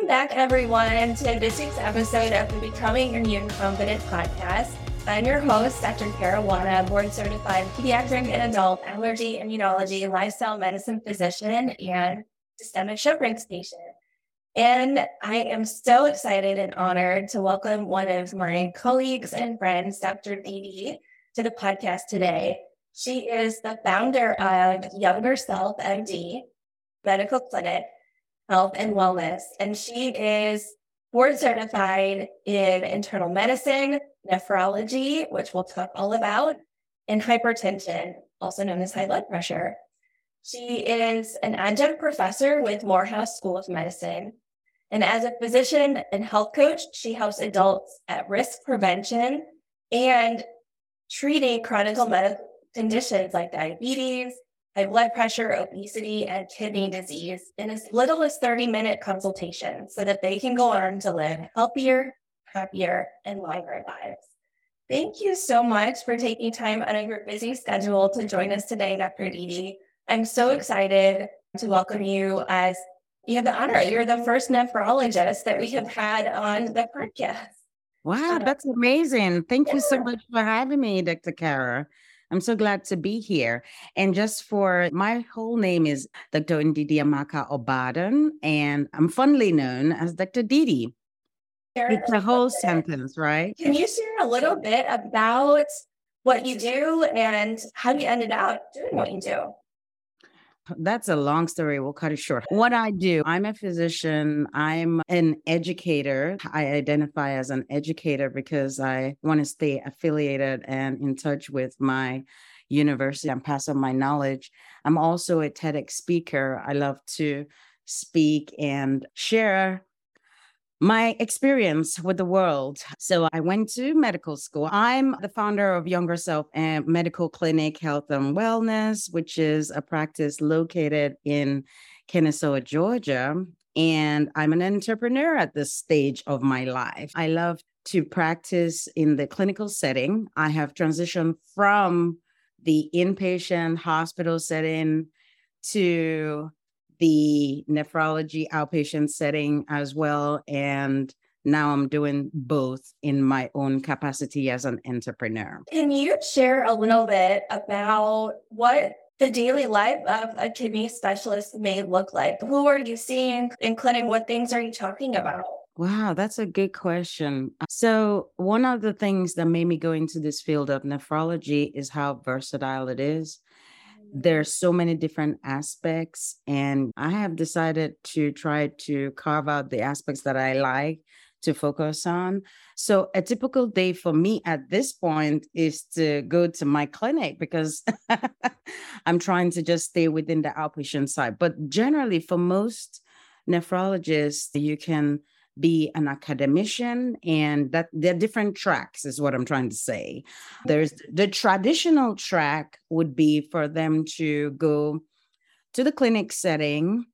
Welcome back, everyone, to the 6th episode of the Becoming Immune Confident podcast. I'm your host, Dr. Karawana, board-certified pediatric and adult allergy, immunology, lifestyle medicine physician, and systemic shock risk patient. And I am so excited and honored to welcome one of my colleagues and friends, Dr. Ndidi, to the podcast today. She is the founder of Younger Self MD, medical clinic, health and wellness, and she is board certified in internal medicine, nephrology, which we'll talk all about, and hypertension, also known as high blood pressure. She is an adjunct professor with Morehouse School of Medicine. And as a physician and health coach, she helps adults at risk prevention and treating chronic medical conditions like diabetes, high blood pressure, obesity, and kidney disease in as little as 30-minute consultations so that they can go on to live healthier, happier, and longer lives. Thank you so much for taking time out of your busy schedule to join us today, Dr. Ndidi. I'm so excited to welcome you as you have the honor. You're the first nephrologist that we have had on the podcast. Wow, that's amazing. Thank you so much for having me, Dr. Kara. I'm so glad to be here. And just for my whole name is Dr. Ndidi Amaka Obadan, and I'm fondly known as Dr. Ndidi. It's a whole sentence, right? Can you share a little bit about what you do and how you ended up doing what you do? That's a long story. We'll cut it short. What I do, I'm a physician. I'm an educator. I identify as an educator because I want to stay affiliated and in touch with my university and pass on my knowledge. I'm also a TEDx speaker. I love to speak and share my experience with the world. So I went to medical school. I'm the founder of Younger Self Medical Clinic, Health and Wellness, which is a practice located in Kennesaw, Georgia. And I'm an entrepreneur at this stage of my life. I love to practice in the clinical setting. I have transitioned from the inpatient hospital setting to the nephrology outpatient setting as well. And now I'm doing both in my own capacity as an entrepreneur. Can you share a little bit about what the daily life of a kidney specialist may look like? Who are you seeing in clinic? What things are you talking about? Wow, that's a good question. So one of the things that made me go into this field of nephrology is how versatile it is. There's so many different aspects, and I have decided to try to carve out the aspects that I like to focus on. So a typical day for me at this point is to go to my clinic because I'm trying to just stay within the outpatient side. But generally, for most nephrologists, you can be an academician, and that there are different tracks is what I'm trying to say. There's the traditional track would be for them to go to the clinic setting.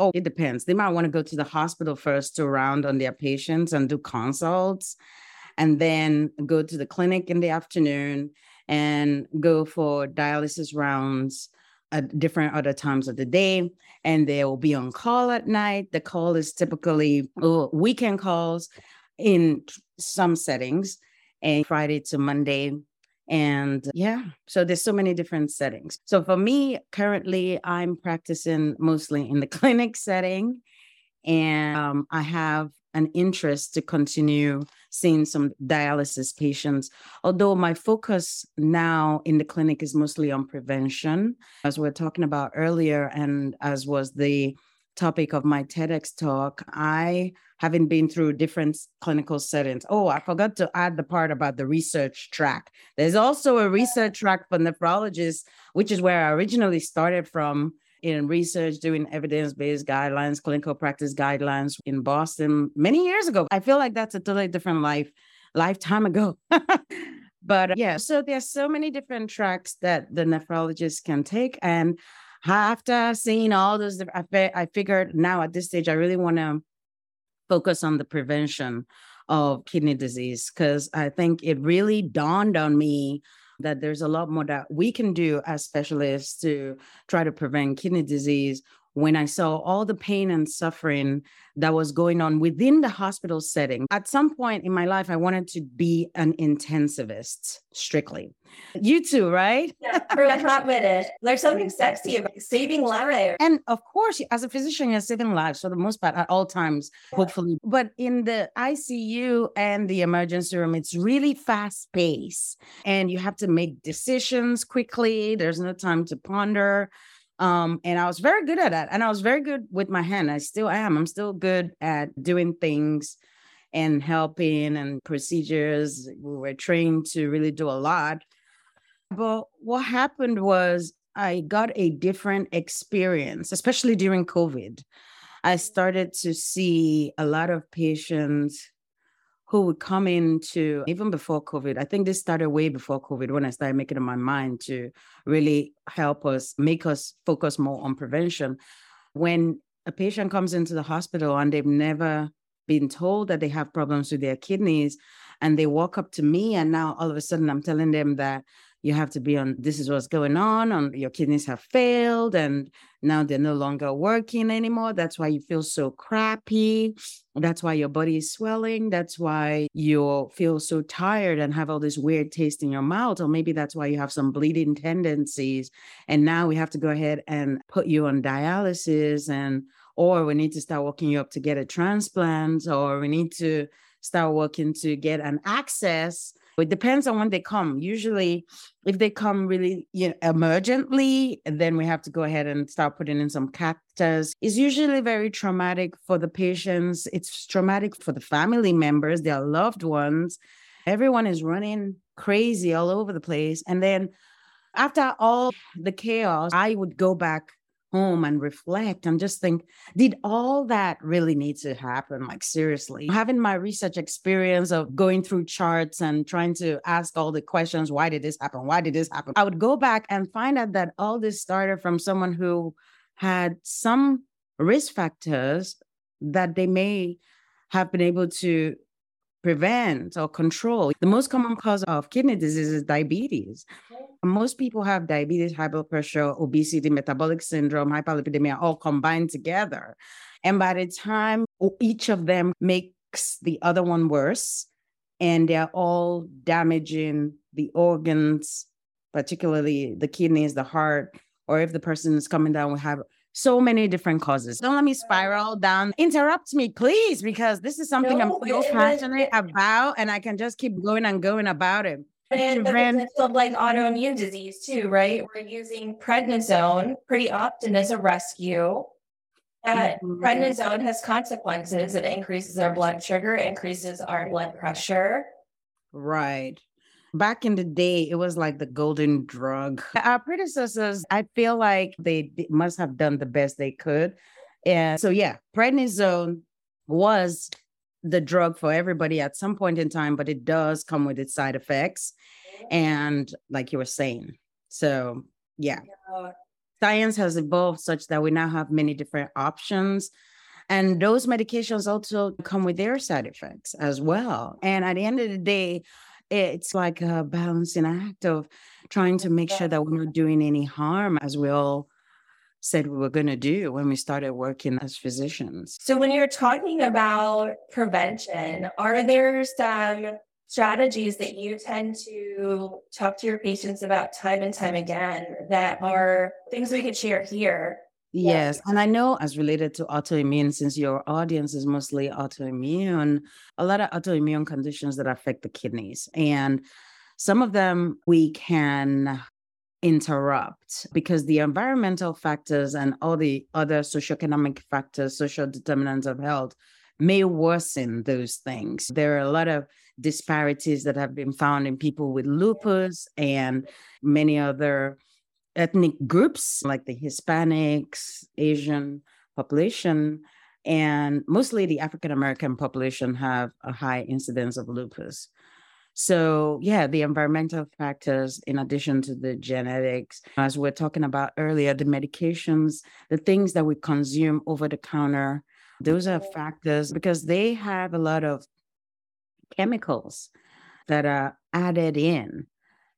Oh, it depends. They might want to go to the hospital first to round on their patients and do consults, and then go to the clinic in the afternoon and go for dialysis rounds at different other times of the day, and they will be on call at night. The call is typically weekend calls in some settings, and Friday to Monday. And yeah, so there's so many different settings. So for me, currently, I'm practicing mostly in the clinic setting, and I have an interest to continue seeing some dialysis patients, although my focus now in the clinic is mostly on prevention, as we were talking about earlier, and as was the topic of my TEDx talk. I haven't been through different clinical settings. Oh, I forgot to add the part about the research track. There's also a research track for nephrologists, which is where I originally started from, in research, doing evidence-based guidelines, clinical practice guidelines in Boston many years ago. I feel like that's a totally different lifetime ago. But yeah, so there's so many different tracks that the nephrologist can take. And after seeing all those, I figured now at this stage, I really want to focus on the prevention of kidney disease, because I think it really dawned on me that there's a lot more that we can do as specialists to try to prevent kidney disease when I saw all the pain and suffering that was going on within the hospital setting. At some point in my life, I wanted to be an intensivist, strictly. You too, right? Yeah, real proud with it. There's something sexy about saving lives. And of course, as a physician, you're saving lives for the most part at all times, hopefully. But in the ICU and the emergency room, it's really fast paced and you have to make decisions quickly. There's no time to ponder. And I was very good at that. And I was very good with my hand. I still am. I'm still good at doing things and helping and procedures. We were trained to really do a lot. But what happened was I got a different experience, especially during COVID. I started to see a lot of patients who would come into, even before COVID, I think this started way before COVID when I started making up my mind to really help us, make us focus more on prevention. When a patient comes into the hospital and they've never been told that they have problems with their kidneys and they walk up to me and now all of a sudden I'm telling them that you have to be on, this is what's going on your kidneys have failed and now they're no longer working anymore. That's why you feel so crappy. That's why your body is swelling. That's why you feel so tired and have all this weird taste in your mouth. Or maybe that's why you have some bleeding tendencies. And now we have to go ahead and put you on dialysis and, or we need to start working you up to get a transplant, or we need to start working to get an access. It depends on when they come. Usually, if they come really emergently, then we have to go ahead and start putting in some catheters. It's usually very traumatic for the patients. It's traumatic for the family members, their loved ones. Everyone is running crazy all over the place. And then after all the chaos, I would go back home and reflect and just think, did all that really need to happen? Like, seriously, having my research experience of going through charts and trying to ask all the questions, why did this happen? Why did this happen? I would go back and find out that all this started from someone who had some risk factors that they may have been able to prevent or control. The most common cause of kidney disease is diabetes. Most people have diabetes, high blood pressure, obesity, metabolic syndrome, hyperlipidemia, all combined together. And by the time each of them makes the other one worse, and they're all damaging the organs, particularly the kidneys, the heart, or if the person is coming down, we have so many different causes. Don't let me spiral down. Interrupt me, please, because this is something I'm so passionate about, and I can just keep going and going about it. And the potential of like autoimmune disease too, right? We're using prednisone pretty often as a rescue. That prednisone has consequences. It increases our blood sugar, increases our blood pressure. Right. Back in the day, it was like the golden drug. Our predecessors, I feel like they must have done the best they could. And so, yeah, prednisone was the drug for everybody at some point in time, but it does come with its side effects. And like you were saying, so yeah. Science has evolved such that we now have many different options. And those medications also come with their side effects as well. And at the end of the day, it's like a balancing act of trying to make sure that we're not doing any harm, as we all said we were going to do when we started working as physicians. So when you're talking about prevention, are there some strategies that you tend to talk to your patients about time and time again that are things we could share here? Yes. And I know as related to autoimmune, since your audience is mostly autoimmune, a lot of autoimmune conditions that affect the kidneys. And some of them we can interrupt because the environmental factors and all the other socioeconomic factors, social determinants of health may worsen those things. There are a lot of disparities that have been found in people with lupus and many other ethnic groups like the Hispanics, Asian population, and mostly the African-American population have a high incidence of lupus. So yeah, the environmental factors, in addition to the genetics, as we're talking about earlier, the medications, the things that we consume over the counter, those are factors because they have a lot of chemicals that are added in.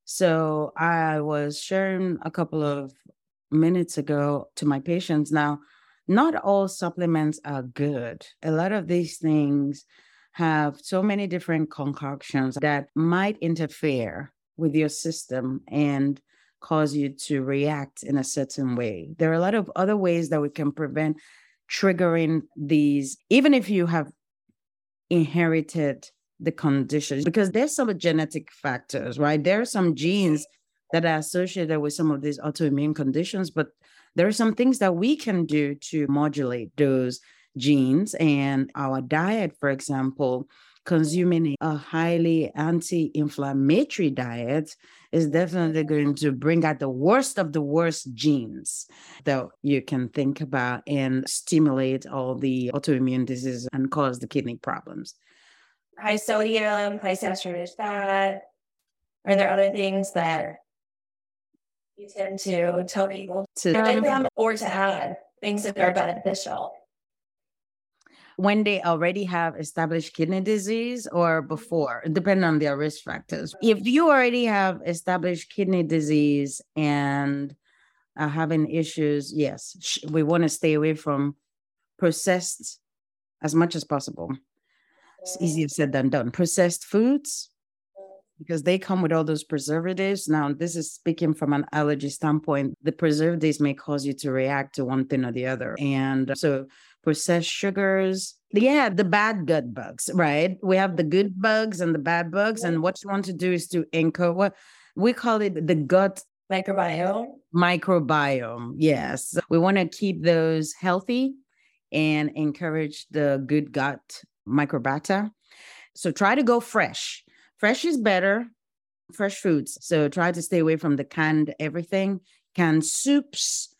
So I was sharing a couple of minutes ago to my patients now not all supplements are good. A lot of these things have so many different concoctions that might interfere with your system and cause you to react in a certain way. There are a lot of other ways that we can prevent triggering these, even if you have inherited the conditions, because there's some genetic factors, right? There are some genes that are associated with some of these autoimmune conditions, but there are some things that we can do to modulate those genes. And our diet, for example, consuming a highly anti-inflammatory diet is definitely going to bring out the worst of the worst genes that you can think about and stimulate all the autoimmune diseases and cause the kidney problems. High sodium, high saturated fat. Are there other things that you tend to tell people to limit them or to add things that are beneficial? When they already have established kidney disease or before, depending on their risk factors. If you already have established kidney disease and are having issues, yes, we want to stay away from processed as much as possible. It's easier said than done. Processed foods, because they come with all those preservatives. Now, this is speaking from an allergy standpoint. The preservatives may cause you to react to one thing or the other. And so processed sugars, the bad gut bugs, right? We have the good bugs and the bad bugs. And what you want to do is to anchor what we call it the gut microbiome. Yes. We want to keep those healthy and encourage the good gut microbiota. So try to go fresh. Fresh is better, fresh foods. So try to stay away from the canned everything, canned soups,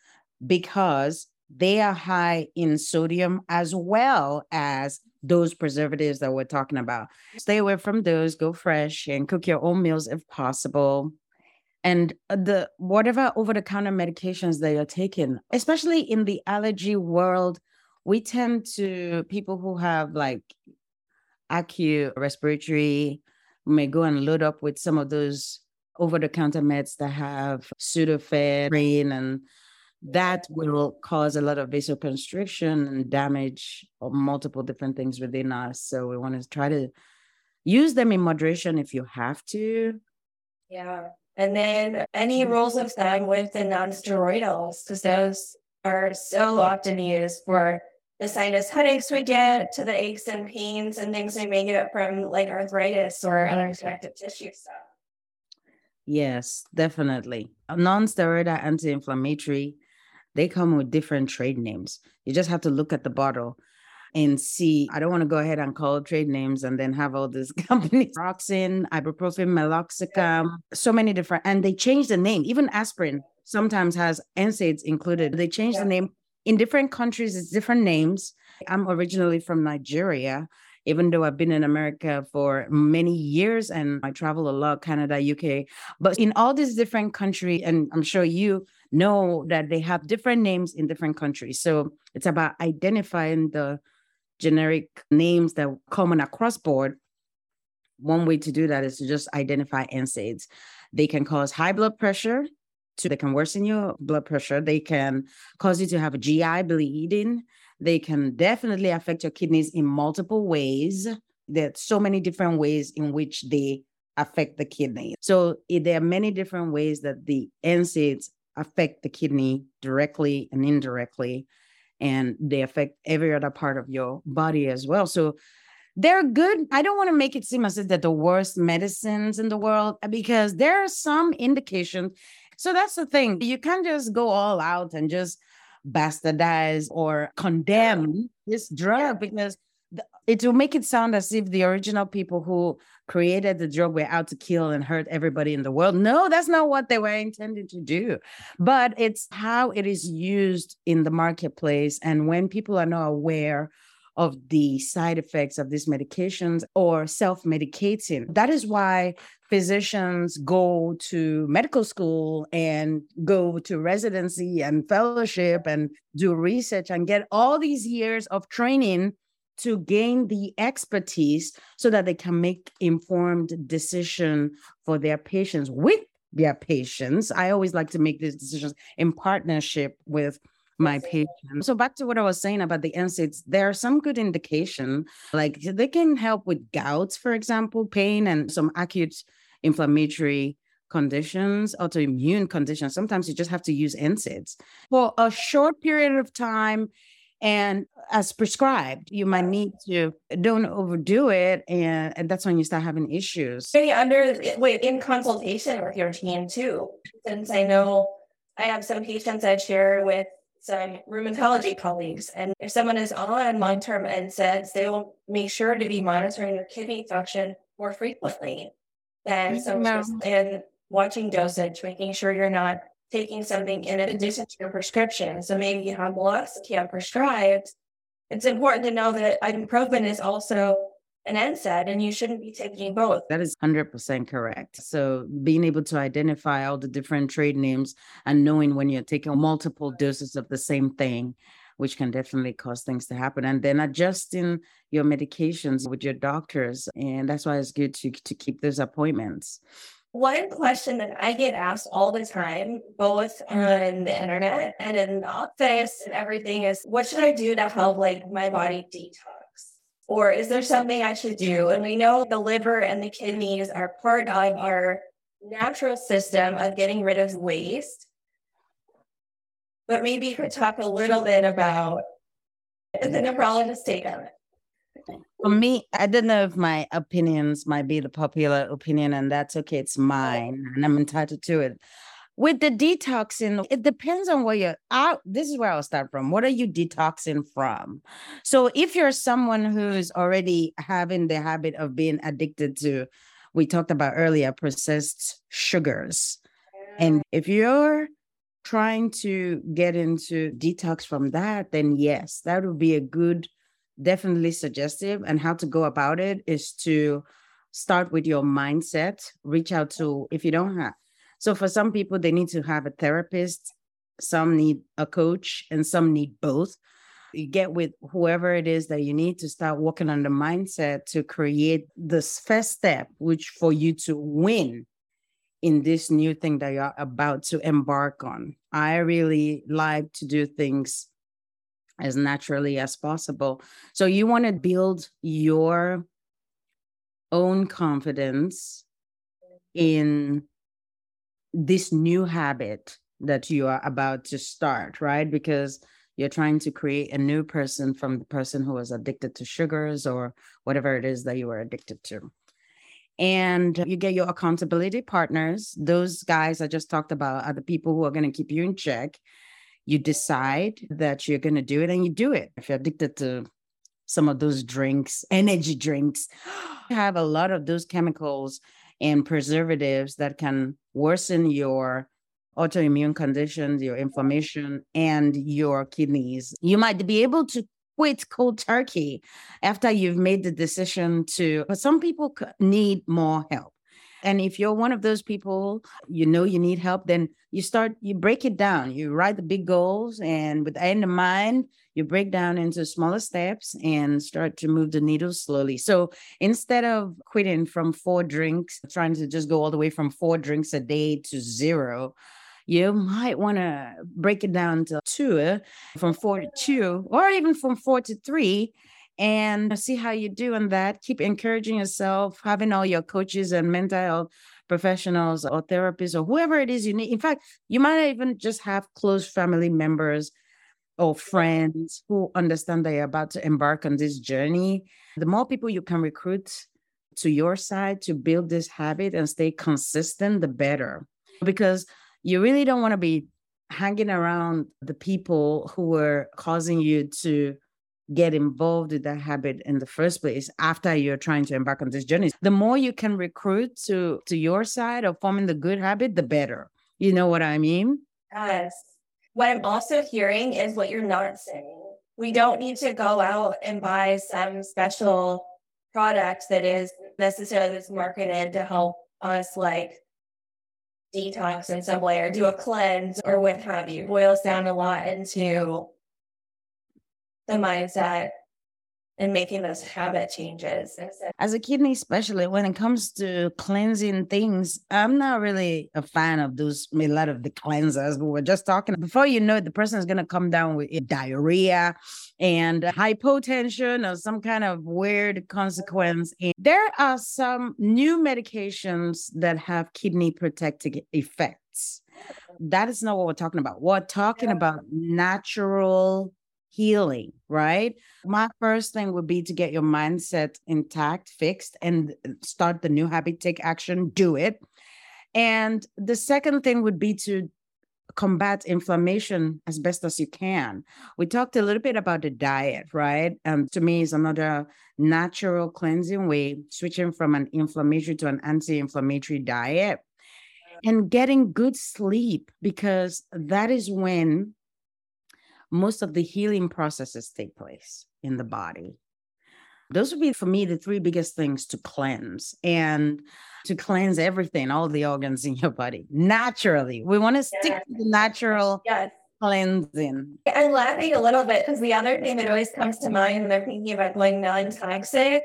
because they are high in sodium as well as those preservatives that we're talking about. Stay away from those, go fresh and cook your own meals if possible. And the whatever over-the-counter medications that you're taking, especially in the allergy world, we tend to, people who have like acute respiratory, we may go and load up with some of those over-the-counter meds that have pseudoephedrine, and that will cause a lot of vasoconstriction and damage of multiple different things within us. So we want to try to use them in moderation if you have to. Yeah. And then any rules of thumb with the nonsteroidals, because those are so often used for the sinus headaches we get, to the aches and pains and things we may get from like arthritis or other connective tissue stuff. Yes, definitely. Non-steroidal anti-inflammatory, they come with different trade names. You just have to look at the bottle and see. I don't want to go ahead and call trade names and then have all these companies. Roxin, ibuprofen, meloxicam, so many different, and they change the name. Even aspirin sometimes has NSAIDs included. They change the name. In different countries, it's different names. I'm originally from Nigeria, even though I've been in America for many years and I travel a lot, Canada, UK. But in all these different countries, and I'm sure you know that they have different names in different countries. So it's about identifying the generic names that come on across board. One way to do that is to just identify NSAIDs. They can cause high blood pressure. So they can worsen your blood pressure. They can cause you to have GI bleeding. They can definitely affect your kidneys in multiple ways. There are so many different ways in which they affect the kidney. So there are many different ways that the NSAIDs affect the kidney directly and indirectly, and they affect every other part of your body as well. So they're good. I don't want to make it seem as if they're the worst medicines in the world, because there are some indications. So that's the thing. You can't just go all out and just bastardize or condemn this drug, because it will make it sound as if the original people who created the drug were out to kill and hurt everybody in the world. No, that's not what they were intended to do. But it's how it is used in the marketplace. And when people are not aware of the side effects of these medications or self-medicating. That is why physicians go to medical school and go to residency and fellowship and do research and get all these years of training to gain the expertise so that they can make informed decisions for their patients with their patients. I always like to make these decisions in partnership with my patients. So back to what I was saying about the NSAIDs, there are some good indication, like they can help with gout, for example, pain and some acute inflammatory conditions, autoimmune conditions. Sometimes you just have to use NSAIDs for a short period of time. And as prescribed, you might need to don't overdo it. And that's when you start having issues. Maybe in consultation with your team too, since I know I have some patients I share with some rheumatology colleagues. And if someone is on long-term NSAIDs, they will make sure to be monitoring their kidney function more frequently than some and watching dosage, making sure you're not taking something in addition to your prescription. So maybe you have meloxicam prescribed. It's important to know that ibuprofen is also an NSAID and you shouldn't be taking both. That is 100% correct. So being able to identify all the different trade names and knowing when you're taking multiple doses of the same thing, which can definitely cause things to happen. And then adjusting your medications with your doctors. And that's why it's good to keep those appointments. One question that I get asked all the time, both on the internet and in the office and everything, is what should I do to help my body detox? Or is there something I should do? And we know the liver and the kidneys are part of our natural system of getting rid of waste. But maybe you could talk a little bit about the nephrologist take on it. For me, I don't know if my opinions might be the popular opinion, and that's okay. It's mine, and I'm entitled to it. With the detoxing, it depends on where you're at. This is where I'll start from. What are you detoxing from? So if you're someone who's already having the habit of being addicted to, we talked about earlier, processed sugars. And if you're trying to get into detox from that, then yes, that would be a good definitely suggestive. And how to go about it is to start with your mindset, reach out to, if you don't have. So for some people, they need to have a therapist, some need a coach, and some need both. You get with whoever it is that you need to start working on the mindset to create this first step, which for you to win in this new thing that you're about to embark on. I really like to do things as naturally as possible. So you want to build your own confidence in this new habit that you are about to start, right? Because you're trying to create a new person from the person who was addicted to sugars or whatever it is that you were addicted to. And you get your accountability partners. Those guys I just talked about are the people who are going to keep you in check. You decide that you're going to do it and you do it. If you're addicted to some of those drinks, energy drinks, have a lot of those chemicals and preservatives that can worsen your autoimmune conditions, your inflammation, and your kidneys. You might be able to quit cold turkey after you've made the decision to, but some people need more help. And if you're one of those people, you need help, then you break it down. You write the big goals, and with the end in mind, you break down into smaller steps and start to move the needle slowly. So instead of quitting from 4 drinks, trying to just go all the way from 4 drinks a day to 0, you might want to break it down to 2, from 4 to 2, or even from 4 to 3. And see how you do on that. Keep encouraging yourself, having all your coaches and mental health professionals or therapists or whoever it is you need. In fact, you might even just have close family members or friends who understand that you're about to embark on this journey. The more people you can recruit to your side to build this habit and stay consistent, the better. Because you really don't want to be hanging around the people who are causing you to get involved with that habit in the first place after you're trying to embark on this journey. The more you can recruit to your side of forming the good habit, the better. You know what I mean? Yes. What I'm also hearing is what you're not saying. We don't need to go out and buy some special product that is necessarily that's marketed to help us detox in some way or do a cleanse or what have you. It boils down a lot into the mindset and making those habit changes. As a kidney specialist, when it comes to cleansing things, I'm not really a fan of those, a lot of the cleansers we were just talking. Before you know it, the person is going to come down with diarrhea and hypotension or some kind of weird consequence. And there are some new medications that have kidney protective effects. That is not what we're talking about. We're talking about natural healing, right? My first thing would be to get your mindset intact, fixed, and start the new habit, take action, do it. And the second thing would be to combat inflammation as best as you can. We talked a little bit about the diet, right? And to me, it's another natural cleansing way, switching from an inflammatory to an anti-inflammatory diet and getting good sleep, because that is when most of the healing processes take place in the body. Those would be, for me, the three biggest things to cleanse, and to cleanse everything, all the organs in your body, naturally. We want to stick to the natural cleansing. I'm laughing a little bit because the other thing that always comes to mind when I'm thinking about going non-toxic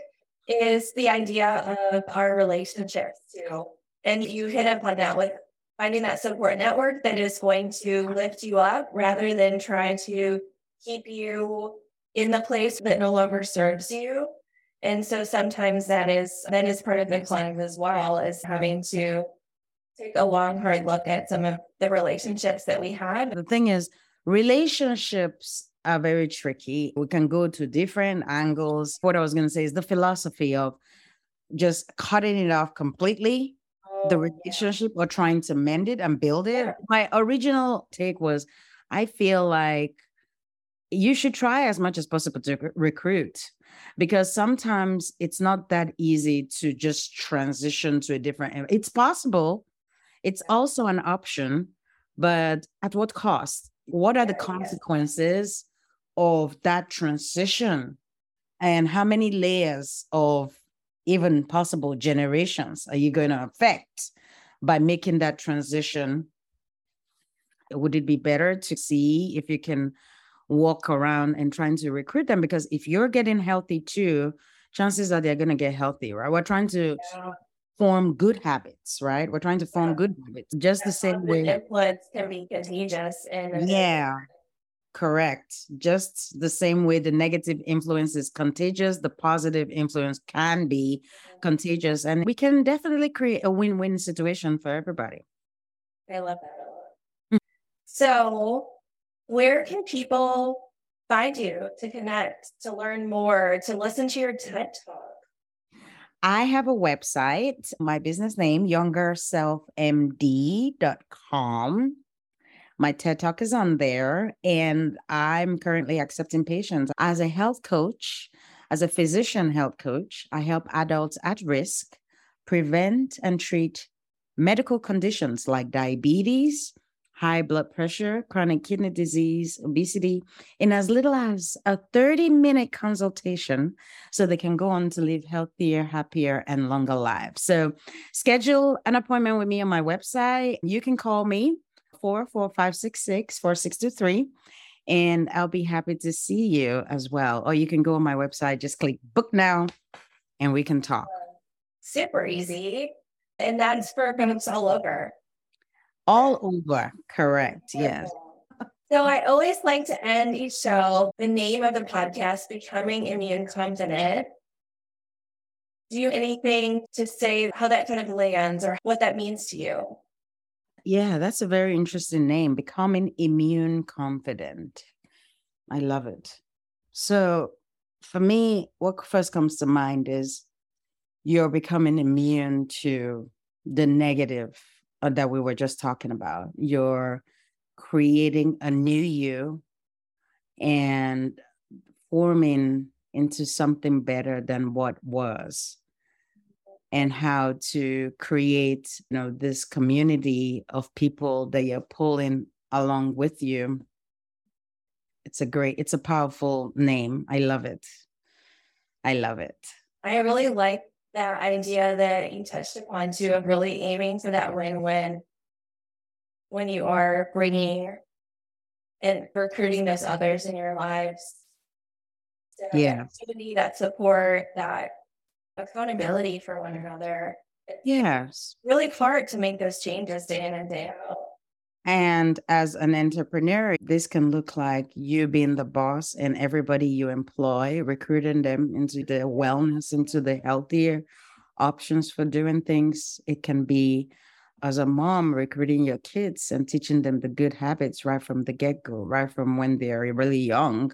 is the idea of our relationships too. And you hit upon that with finding that support network that is going to lift you up rather than trying to keep you in the place that no longer serves you. And so sometimes that is part of the climb as well, is having to take a long, hard look at some of the relationships that we have. The thing is, relationships are very tricky. We can go to different angles. What I was going to say is the philosophy of just cutting it off completely, the relationship, or trying to mend it and build it. My original take was, I feel like you should try as much as possible to recruit, because sometimes it's not that easy to just transition to a different. It's possible. It's also an option, but at what cost? What are the consequences of that transition? And how many layers of even possible generations are you going to affect by making that transition? Would it be better to see if you can walk around and trying to recruit them? Because if you're getting healthy too, chances are they're going to get healthy, right? We're trying to form good habits, right? We're trying to form good habits, just the same way. The influence can be contagious. And correct. Just the same way the negative influence is contagious, the positive influence can be contagious. And we can definitely create a win-win situation for everybody. I love that. So where can people find you to connect, to learn more, to listen to your TED Talk? I have a website, my business name, YoungerSelfMD.com. My TED Talk is on there, and I'm currently accepting patients as a health coach, as a physician health coach. I help adults at risk prevent and treat medical conditions like diabetes, high blood pressure, chronic kidney disease, obesity, in as little as a 30-minute consultation, so they can go on to live healthier, happier, and longer lives. So schedule an appointment with me on my website. You can call me, 445-664-623, and I'll be happy to see you as well. Or you can go on my website, just click book now, and we can talk. Super easy. And that's for groups all over. All over, correct. Yes. So I always like to end each show, the name of the podcast, Becoming Immune Confident. Do you have anything to say how that kind of lands or what that means to you? Yeah, that's a very interesting name, Becoming Immune Confident. I love it. So for me, what first comes to mind is you're becoming immune to the negative that we were just talking about. You're creating a new you and forming into something better than what was. And how to create, this community of people that you're pulling along with you. It's a powerful name. I love it. I really like that idea that you touched upon too, of really aiming for that win-win when you are bringing and recruiting those others in your lives. That activity, that support, that accountability for one another. It's really hard to make those changes day in and day out. And as an entrepreneur, this can look like you being the boss and everybody you employ, recruiting them into their wellness, into the healthier options for doing things. It can be as a mom recruiting your kids and teaching them the good habits right from the get-go, right from when they're really young.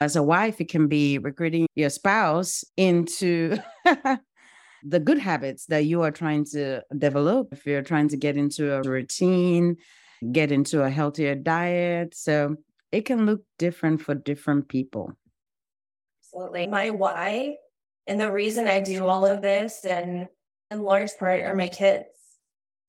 As a wife, it can be recruiting your spouse into the good habits that you are trying to develop. If you're trying to get into a routine, get into a healthier diet. So it can look different for different people. Absolutely. My why and the reason I do all of this, and in large part, are my kids.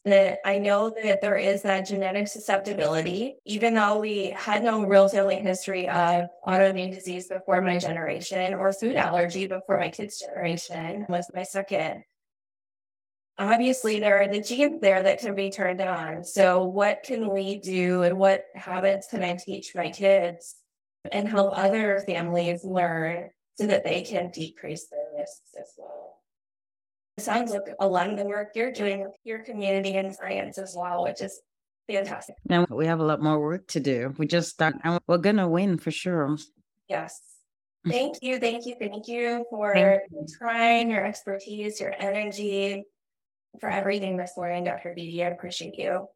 That I know that there is that genetic susceptibility, even though we had no real family history of autoimmune disease before my generation or food allergy before my kids' generation was my second. Obviously, there are the genes there that can be turned on. So what can we do and what habits can I teach my kids and help other families learn so that they can decrease their risks as well? It sounds like a lot of the work you're doing with your community and science as well, which is fantastic. Now we have a lot more work to do. We just started, and we're going to win for sure. Yes. Thank you for your time, your expertise, your energy, for everything this morning, Dr. Ndidi. I appreciate you.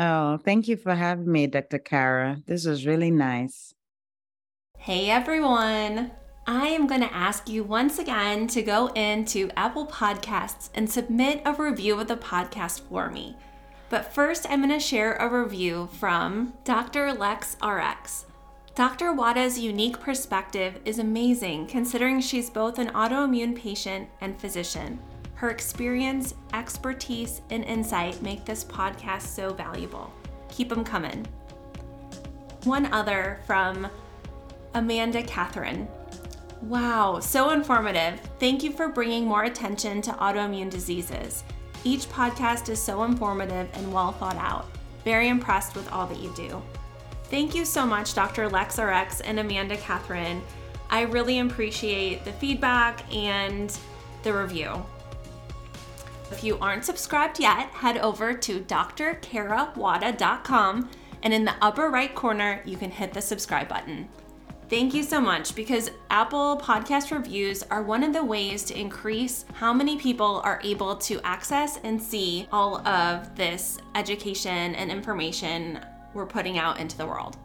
Oh, thank you for having me, Dr. Kara. This was really nice. Hey, everyone. I am going to ask you once again to go into Apple Podcasts and submit a review of the podcast for me. But first, I'm going to share a review from Dr. Lex RX. Dr. Wada's unique perspective is amazing considering she's both an autoimmune patient and physician. Her experience, expertise, and insight make this podcast so valuable. Keep them coming. One other from Amanda Catherine. Wow, so informative. Thank you for bringing more attention to autoimmune diseases. Each podcast is so informative and well thought out. Very impressed with all that you do. Thank you so much, Dr. Lex RX and Amanda Catherine. I really appreciate the feedback and the review. If you aren't subscribed yet, head over to drkarawada.com and in the upper right corner, you can hit the subscribe button. Thank you so much, because Apple Podcast reviews are one of the ways to increase how many people are able to access and see all of this education and information we're putting out into the world.